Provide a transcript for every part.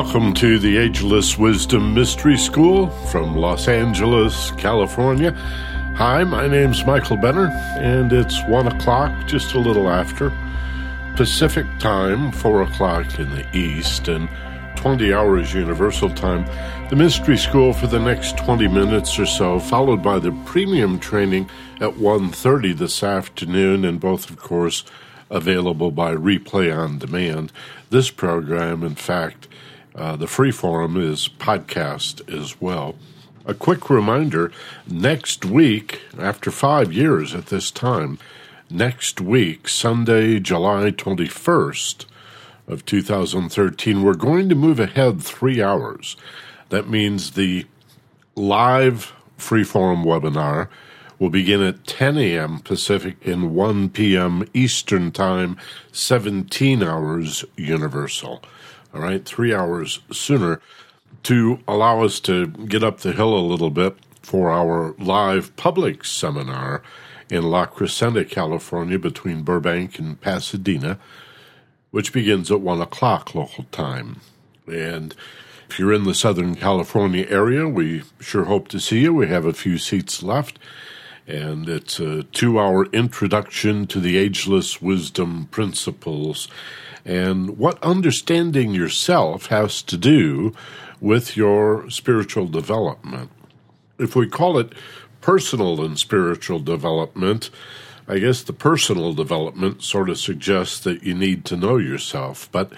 Welcome to the Ageless Wisdom Mystery School from Los Angeles, California. Hi, my name's Michael Benner, and it's 1 o'clock, just a little after, Pacific time, 4 o'clock in the East, and 20 hours Universal Time. The Mystery School for the next 20 minutes or so, followed by the premium training at 1:30 this afternoon, and both, of course, available by replay on demand. This program, in fact, the free forum is podcast as well. A quick reminder, next week, after 5 years at this time, next week, Sunday, July 21st of 2013, we're going to move ahead 3 hours. That means the live free forum webinar will begin at 10 a.m. Pacific and 1 p.m. Eastern Time, 17 hours Universal. All right, 3 hours sooner to allow us to get up the hill a little bit for our live public seminar in La Crescenta, California, between Burbank and Pasadena, which begins at 1 o'clock local time. And if you're in the Southern California area, we sure hope to see you. We have a few seats left. And it's a 2-hour introduction to the Ageless Wisdom Principles and what understanding yourself has to do with your spiritual development. If we call it personal and spiritual development, I guess the personal development sort of suggests that you need to know yourself. But the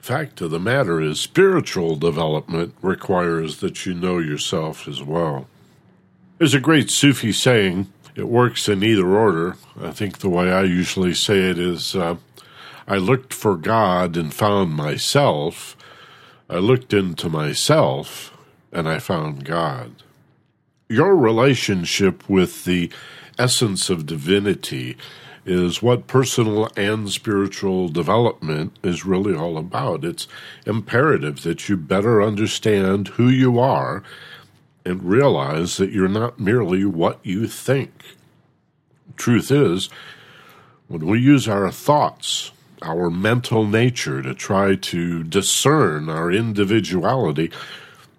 fact of the matter is spiritual development requires that you know yourself as well. There's a great Sufi saying, it works in either order. I think the way I usually say it is, I looked for God and found myself. I looked into myself and I found God. Your relationship with the essence of divinity is what personal and spiritual development is really all about. It's imperative that you better understand who you are and realize that you're not merely what you think. Truth is, when we use our thoughts, our mental nature to try to discern our individuality,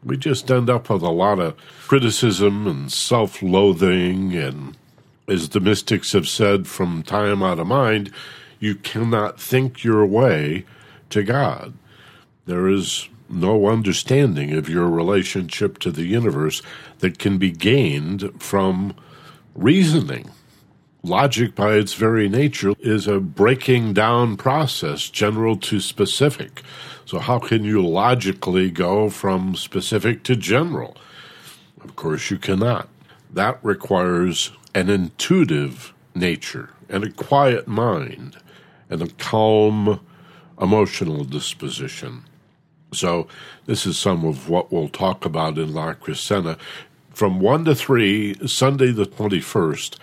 we just end up with a lot of criticism and self-loathing, and as the mystics have said from time out of mind, you cannot think your way to God. There is no understanding of your relationship to the universe that can be gained from reasoning. Logic, by its very nature, is a breaking down process, general to specific. So how can you logically go from specific to general? Of course, you cannot. That requires an intuitive nature and a quiet mind and a calm emotional disposition. So this is some of what we'll talk about in La Crescenta from 1 to 3, Sunday the 21st.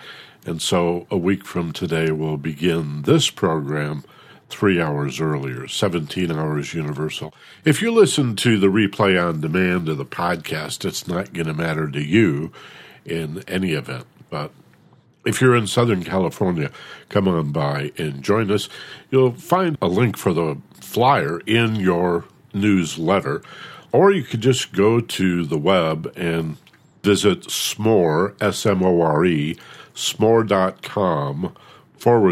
And so a week from today, we'll begin this program 3 hours earlier, 17 hours Universal. If you listen to the replay on demand of the podcast, it's not going to matter to you in any event. But if you're in Southern California, come on by and join us. You'll find a link for the flyer in your newsletter, or you could just go to the web and visit smore, S-M-O-R-E, smore.com /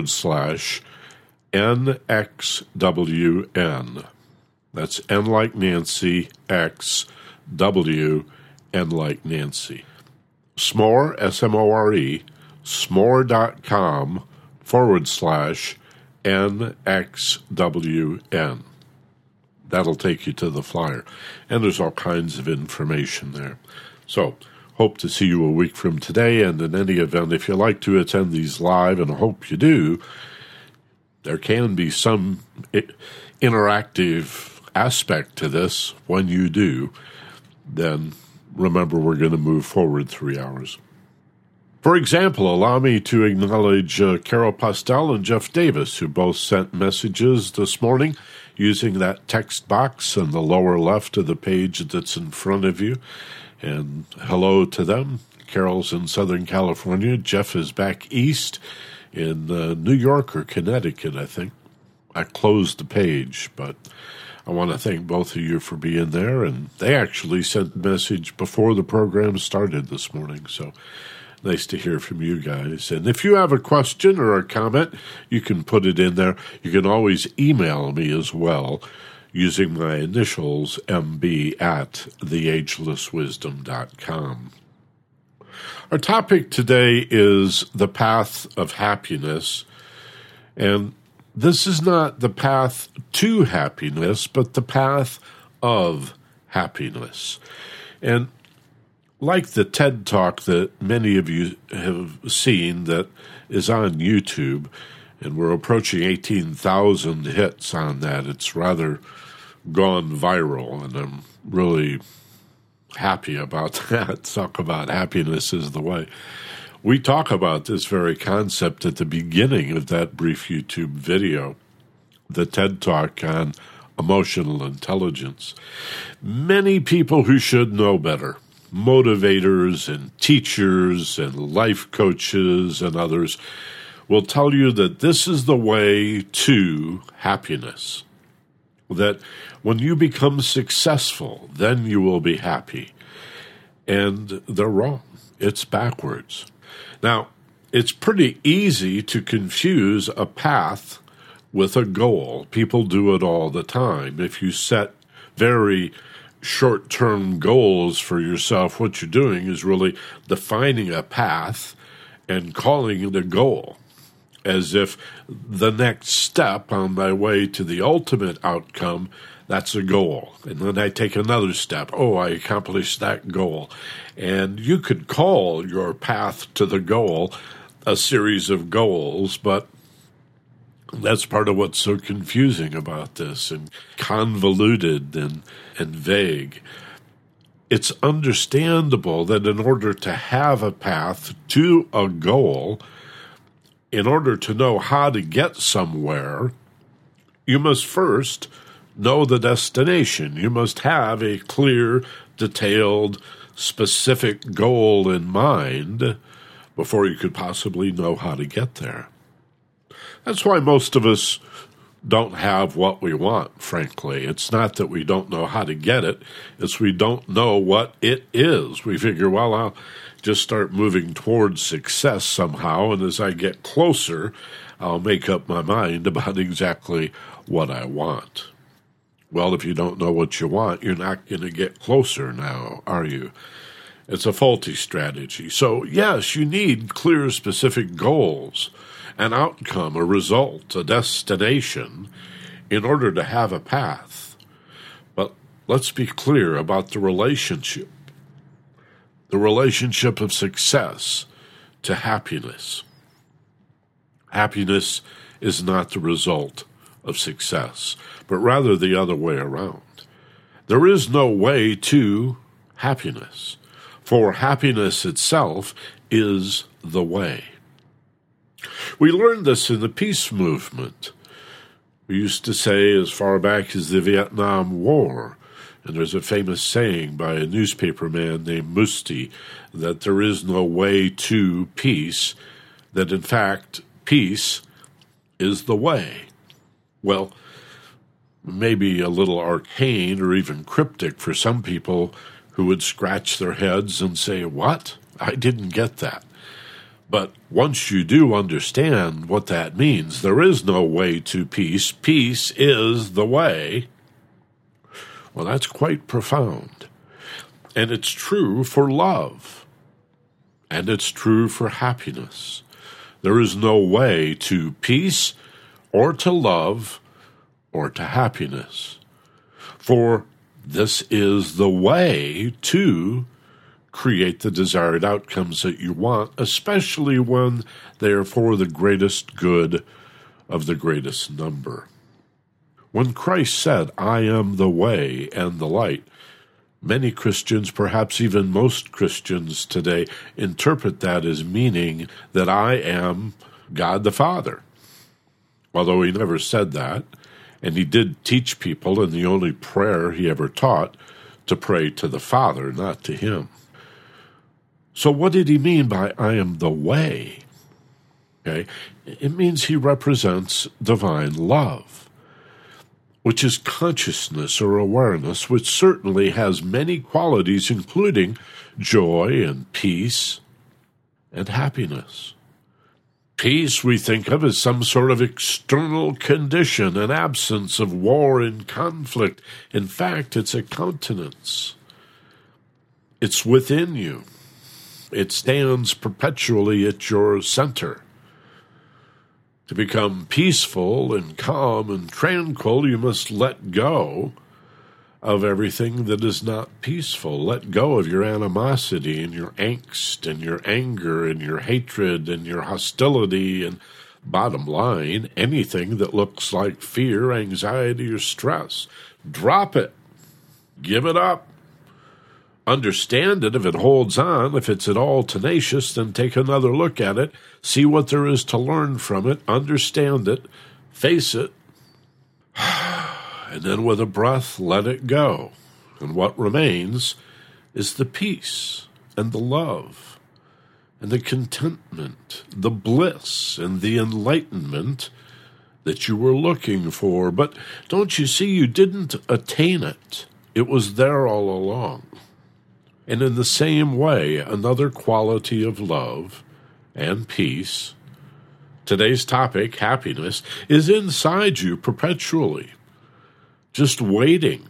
NXWN. That's N like Nancy, X, W, N like Nancy. Smore, S-M-O-R-E, smore.com / NXWN. That'll take you to the flyer, and there's all kinds of information there. So, hope to see you a week from today, and in any event, if you like to attend these live, and I hope you do, there can be some interactive aspect to this. When you do, then remember we're going to move forward 3 hours. For example, allow me to acknowledge Carol Postel and Jeff Davis, who both sent messages this morning using that text box in the lower left of the page that's in front of you. And hello to them. Carol's in Southern California. Jeff is back east in New York or Connecticut, I think. I closed the page, but I want to thank both of you for being there. And they actually sent a message before the program started this morning. So nice to hear from you guys. And if you have a question or a comment, you can put it in there. You can always email me as well using my initials, mb@theagelesswisdom.com. Our topic today is the path of happiness. And this is not the path to happiness, but the path of happiness. And like the TED Talk that many of you have seen that is on YouTube, and we're approaching 18,000 hits on that. It's rather gone viral, and I'm really happy about that. Talk about happiness is the way. We talk about this very concept at the beginning of that brief YouTube video, the TED Talk on emotional intelligence. Many people who should know better, motivators and teachers and life coaches and others, will tell you that this is the way to happiness, that when you become successful, then you will be happy. And they're wrong. It's backwards. Now, it's pretty easy to confuse a path with a goal. People do it all the time. If you set very short-term goals for yourself, what you're doing is really defining a path and calling it a goal, as if the next step on my way to the ultimate outcome, that's a goal. And then I take another step. Oh, I accomplished that goal. And you could call your path to the goal a series of goals, but that's part of what's so confusing about this and convoluted and vague. It's understandable that in order to have a path to a goal, in order to know how to get somewhere, you must first know the destination. You must have a clear, detailed, specific goal in mind before you could possibly know how to get there. That's why most of us don't have what we want, frankly. It's not that we don't know how to get it. It's we don't know what it is. We figure, well, I'll just start moving towards success somehow, and as I get closer, I'll make up my mind about exactly what I want. Well, if you don't know what you want, you're not going to get closer now, are you? It's a faulty strategy. So, yes, you need clear, specific goals, an outcome, a result, a destination, in order to have a path. But let's be clear about the relationship of success to happiness. Happiness is not the result of success, but rather the other way around. There is no way to happiness, for happiness itself is the way. We learned this in the peace movement. We used to say as far back as the Vietnam War, and there's a famous saying by a newspaper man named Musti, that there is no way to peace, that in fact, peace is the way. Well, maybe a little arcane or even cryptic for some people who would scratch their heads and say, what? I didn't get that. But once you do understand what that means, there is no way to peace. Peace is the way. Well, that's quite profound. And it's true for love. And it's true for happiness. There is no way to peace or to love or to happiness. For this is the way to create the desired outcomes that you want, especially when they are for the greatest good of the greatest number. When Christ said, I am the way and the light, many Christians, perhaps even most Christians today, interpret that as meaning that I am God the Father. Although he never said that, and he did teach people in the only prayer he ever taught to pray to the Father, not to him. So what did he mean by, I am the way? Okay, it means he represents divine love. which is consciousness or awareness, which certainly has many qualities, including joy and peace and happiness. Peace we think of as some sort of external condition, an absence of war and conflict. In fact, it's a countenance. It's within you. It stands perpetually at your center. To become peaceful and calm and tranquil, you must let go of everything that is not peaceful. Let go of your animosity and your angst and your anger and your hatred and your hostility and, bottom line, anything that looks like fear, anxiety, or stress. Drop it. Give it up. Understand it if it holds on, if it's at all tenacious, then take another look at it, see what there is to learn from it, understand it, face it, and then with a breath, let it go. And what remains is the peace and the love and the contentment, the bliss and the enlightenment that you were looking for. But don't you see, you didn't attain it. It was there all along. And in the same way, another quality of love and peace, today's topic, happiness, is inside you perpetually, just waiting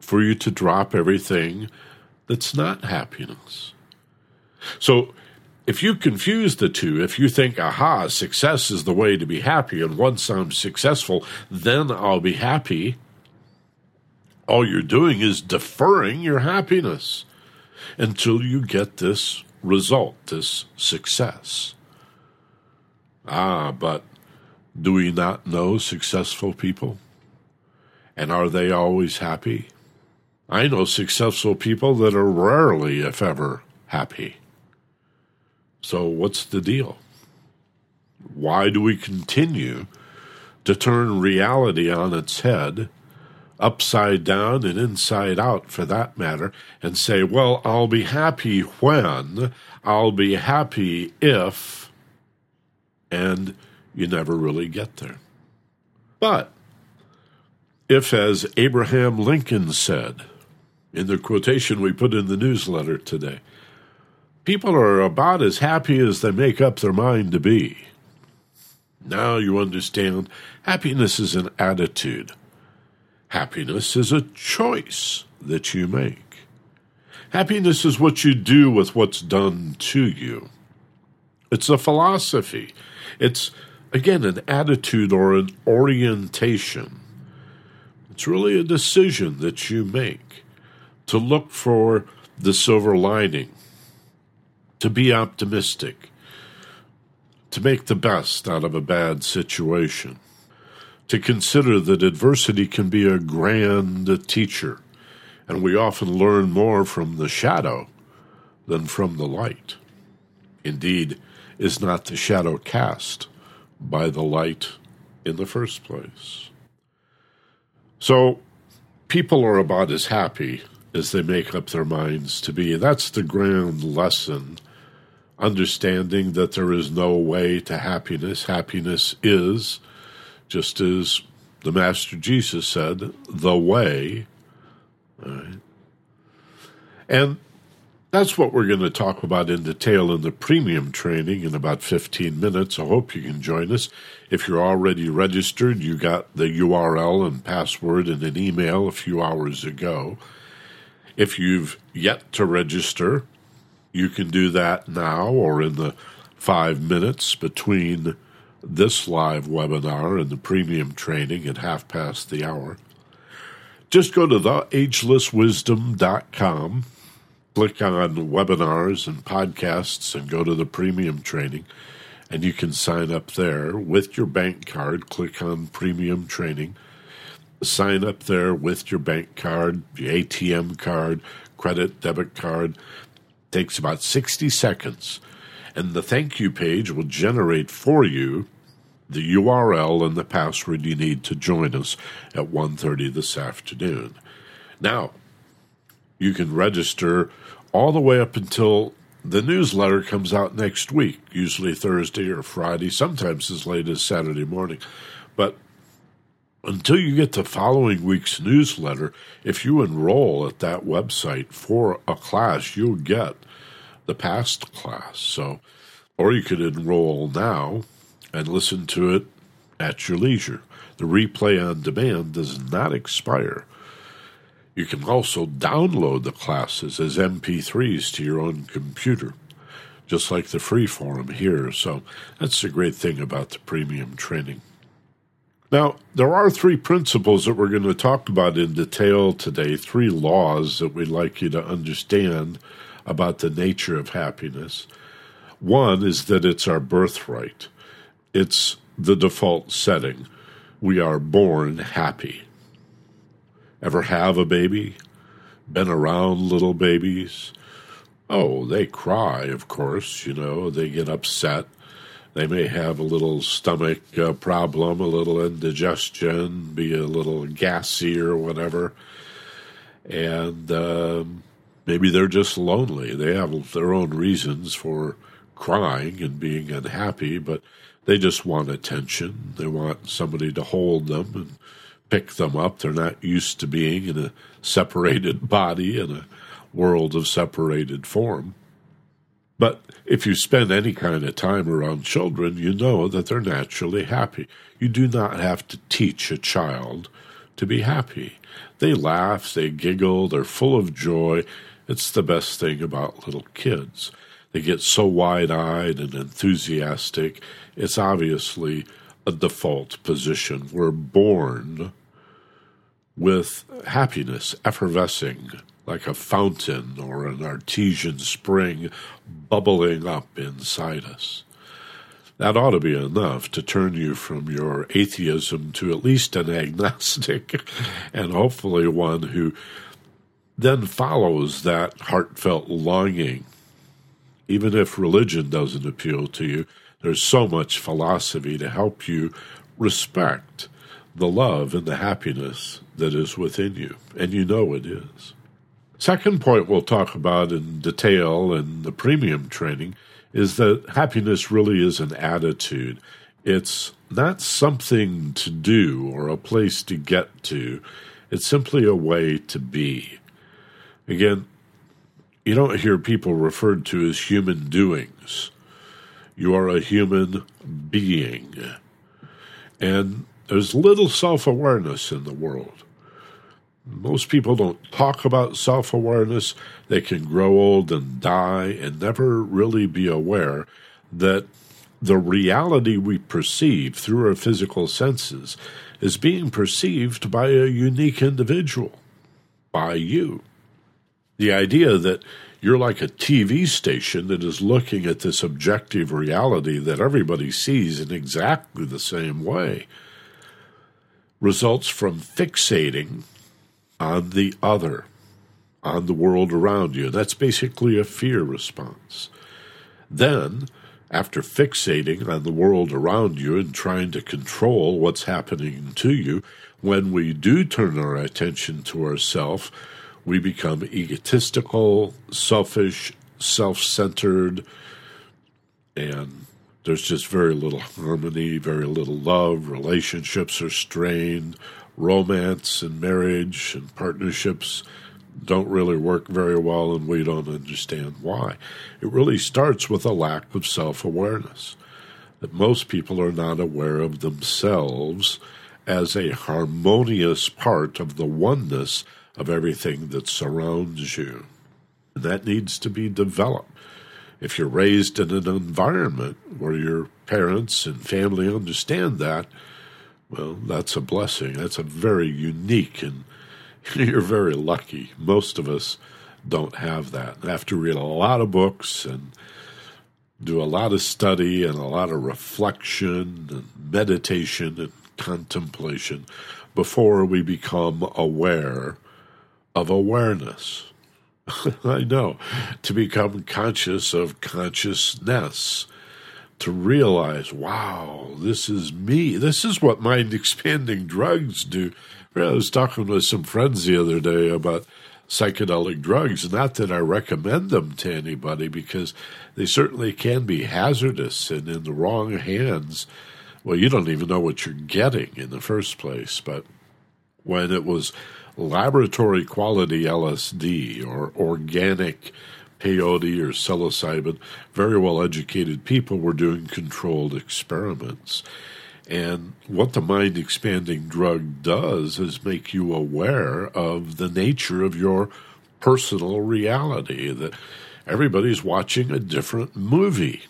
for you to drop everything that's not happiness. So if you confuse the two, if you think, aha, success is the way to be happy, and once I'm successful, then I'll be happy, all you're doing is deferring your happiness until you get this result, this success. Ah, but do we not know successful people? And are they always happy? I know successful people that are rarely, if ever, happy. So what's the deal? Why do we continue to turn reality on its head, upside down and inside out for that matter, and say, well, I'll be happy when, I'll be happy if, and you never really get there. But if, as Abraham Lincoln said, in the quotation we put in the newsletter today, people are about as happy as they make up their mind to be. Now you understand, happiness is an attitude. Happiness is a choice that you make. Happiness is what you do with what's done to you. It's a philosophy. It's, again, an attitude or an orientation. It's really a decision that you make to look for the silver lining, to be optimistic, to make the best out of a bad situation, to consider that adversity can be a grand teacher, and we often learn more from the shadow than from the light. Indeed, is not the shadow cast by the light in the first place? So, people are about as happy as they make up their minds to be. That's the grand lesson, understanding that there is no way to happiness. Happiness is, just as the Master Jesus said, the way. All right. And that's what we're going to talk about in detail in the premium training in about 15 minutes. I hope you can join us. If you're already registered, you got the URL and password in an email a few hours ago. If you've yet to register, you can do that now or in the 5 minutes between this live webinar and the premium training at 1:30. Just go to theagelesswisdom.com, click on webinars and podcasts, and go to the premium training, and you can sign up there with your bank card. Click on premium training, sign up there with your bank card, your ATM card, credit, debit card. Takes about 60 seconds, and the thank you page will generate for you the URL and the password you need to join us at 1:30 this afternoon. Now, you can register all the way up until the newsletter comes out next week, usually Thursday or Friday, sometimes as late as Saturday morning. But Until you get the following week's newsletter, if you enroll at that website for a class, you'll get the past class. So, or you could enroll now and listen to it at your leisure. The replay on demand does not expire. You can also download the classes as MP3s to your own computer, just like the free forum here. So that's the great thing about the premium training. Now, there are three principles that we're going to talk about in detail today, three laws that we'd like you to understand about the nature of happiness. One is that it's our birthright. It's the default setting. We are born happy. Ever have a baby? Been around little babies? Oh, they cry, of course, you know, they get upset. They may have a little stomach problem, a little indigestion, be a little gassy or whatever. And maybe they're just lonely. They have their own reasons for crying and being unhappy, but they just want attention. They want somebody to hold them and pick them up. They're not used to being in a separated body, in a world of separated form. But if you spend any kind of time around children, you know that they're naturally happy. You do not have to teach a child to be happy. They laugh, they giggle, they're full of joy. It's the best thing about little kids. They get so wide-eyed and enthusiastic. It's obviously a default position. We're born with happiness, effervescing, like a fountain or an artesian spring bubbling up inside us. That ought to be enough to turn you from your atheism to at least an agnostic, and hopefully one who then follows that heartfelt longing. Even if religion doesn't appeal to you, there's so much philosophy to help you respect the love and the happiness that is within you, and you know it is. Second point we'll talk about in detail in the premium training is that happiness really is an attitude. It's not something to do or a place to get to. It's simply a way to be. Again, you don't hear people referred to as human doings. You are a human being. And there's little self-awareness in the world. Most people don't talk about self-awareness. They can grow old and die and never really be aware that the reality we perceive through our physical senses is being perceived by a unique individual, by you. The idea that you're like a TV station that is looking at this objective reality that everybody sees in exactly the same way results from fixating on the other, on the world around you. That's basically a fear response. Then, after fixating on the world around you and trying to control what's happening to you, when we do turn our attention to ourselves, we become egotistical, selfish, self-centered, and there's just very little harmony, very little love. Relationships are strained. Romance and marriage and partnerships don't really work very well, and we don't understand why. It really starts with a lack of self-awareness, that most people are not aware of themselves as a harmonious part of the oneness of everything that surrounds you. And that needs to be developed. If you're raised in an environment where your parents and family understand that, well, that's a blessing. That's a very unique, and you're very lucky. Most of us don't have that. I have to read a lot of books and do a lot of study and a lot of reflection and meditation and contemplation before we become aware of awareness. I know, to become conscious of consciousness. To realize, wow, this is me. This is what mind-expanding drugs do. I was talking with some friends the other day about psychedelic drugs. Not that I recommend them to anybody, because they certainly can be hazardous, and in the wrong hands well, you don't even know what you're getting in the first place. But when it was laboratory quality LSD or organic peyote or psilocybin, very well-educated people were doing controlled experiments. And what the mind-expanding drug does is make you aware of the nature of your personal reality, that everybody's watching a different movie.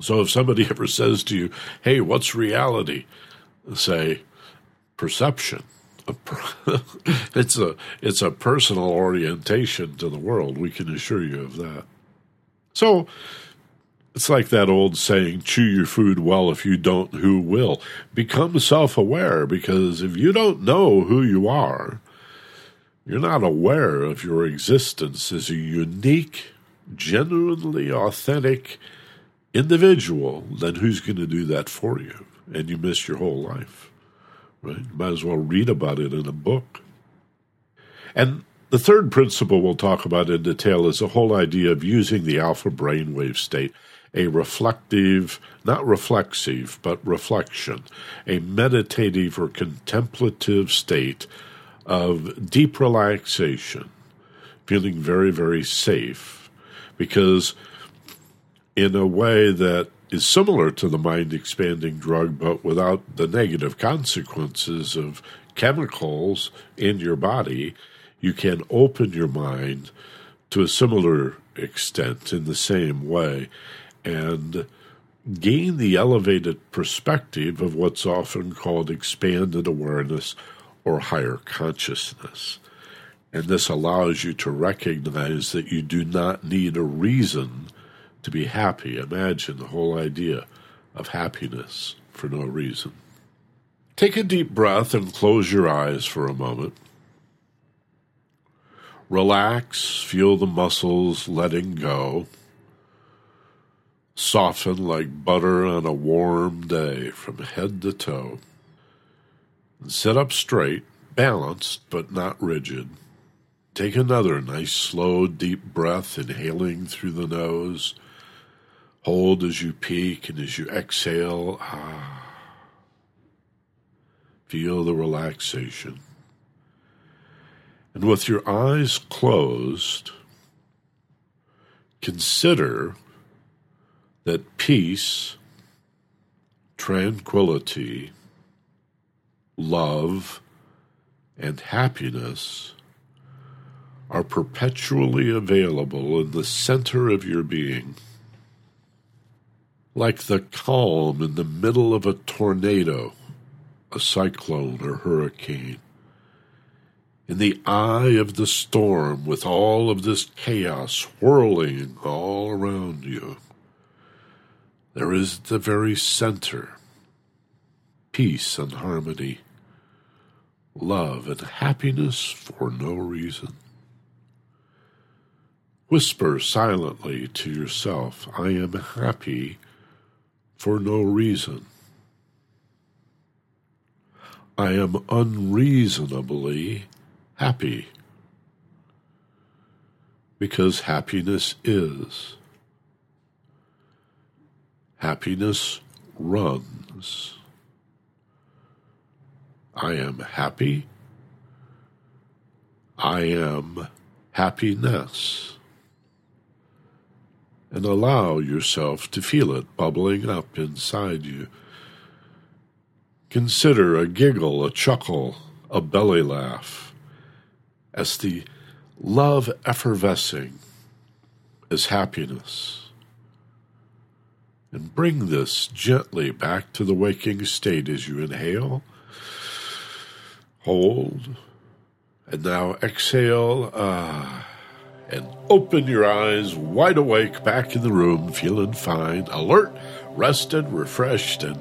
So if somebody ever says to you, hey, what's reality? Say, perception. It's a personal orientation to the world. We can assure you of that. So it's like that old saying, chew your food well. If you don't, who will? Become self-aware, because if you don't know who you are, you're not aware of your existence as a unique, genuinely authentic individual. Then who's going to do that for you? And you miss your whole life. Right? Might as well read about it in a book. And the third principle we'll talk about in detail is the whole idea of using the alpha brainwave state, a reflective, not reflexive, but reflection, a meditative or contemplative state of deep relaxation, feeling very, very safe, because in a way that is similar to the mind-expanding drug, but without the negative consequences of chemicals in your body, you can open your mind to a similar extent in the same way and gain the elevated perspective of what's often called expanded awareness or higher consciousness. And this allows you to recognize that you do not need a reason to be happy. Imagine the whole idea of happiness for no reason. Take a deep breath and close your eyes for a moment. Relax, feel the muscles letting go. Soften like butter on a warm day from head to toe. And sit up straight, balanced but not rigid. Take another nice, slow, deep breath, inhaling through the nose. Hold as you peak and as you exhale, ah. Feel the relaxation. And with your eyes closed, consider that peace, tranquility, love, and happiness are perpetually available in the center of your being. Like the calm in the middle of a tornado, a cyclone, or hurricane. In the eye of the storm, with all of this chaos whirling all around you, there is the very center, peace and harmony, love and happiness for no reason. Whisper silently to yourself, I am happy for no reason. I am unreasonably happy, because happiness is. Happiness runs. I am happy. I am happiness. And allow yourself to feel it bubbling up inside you. Consider a giggle, a chuckle, a belly laugh as the love effervescing as happiness. And bring this gently back to the waking state as you inhale, hold, and now exhale, and open your eyes, wide awake, back in the room, feeling fine, alert, rested, refreshed, and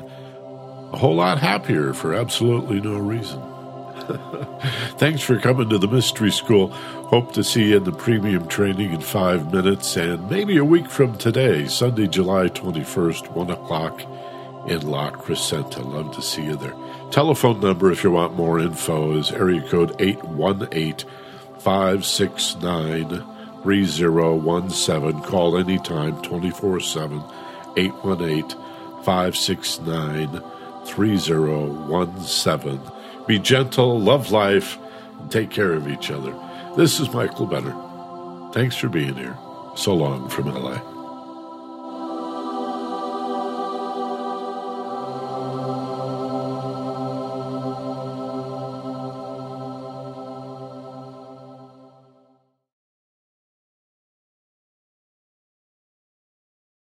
a whole lot happier for absolutely no reason. Thanks for coming to the Mystery School. Hope to see you in the premium training in 5 minutes and maybe a week from today, Sunday, July 21st, 1 o'clock in La Crescenta. Love to see you there. Telephone number, if you want more info, is area code 818-569-3017. Call anytime, 24/7, 569-3017. Be gentle, love life, and take care of each other. This is Michael Benner. Thanks for being here. So long from LA.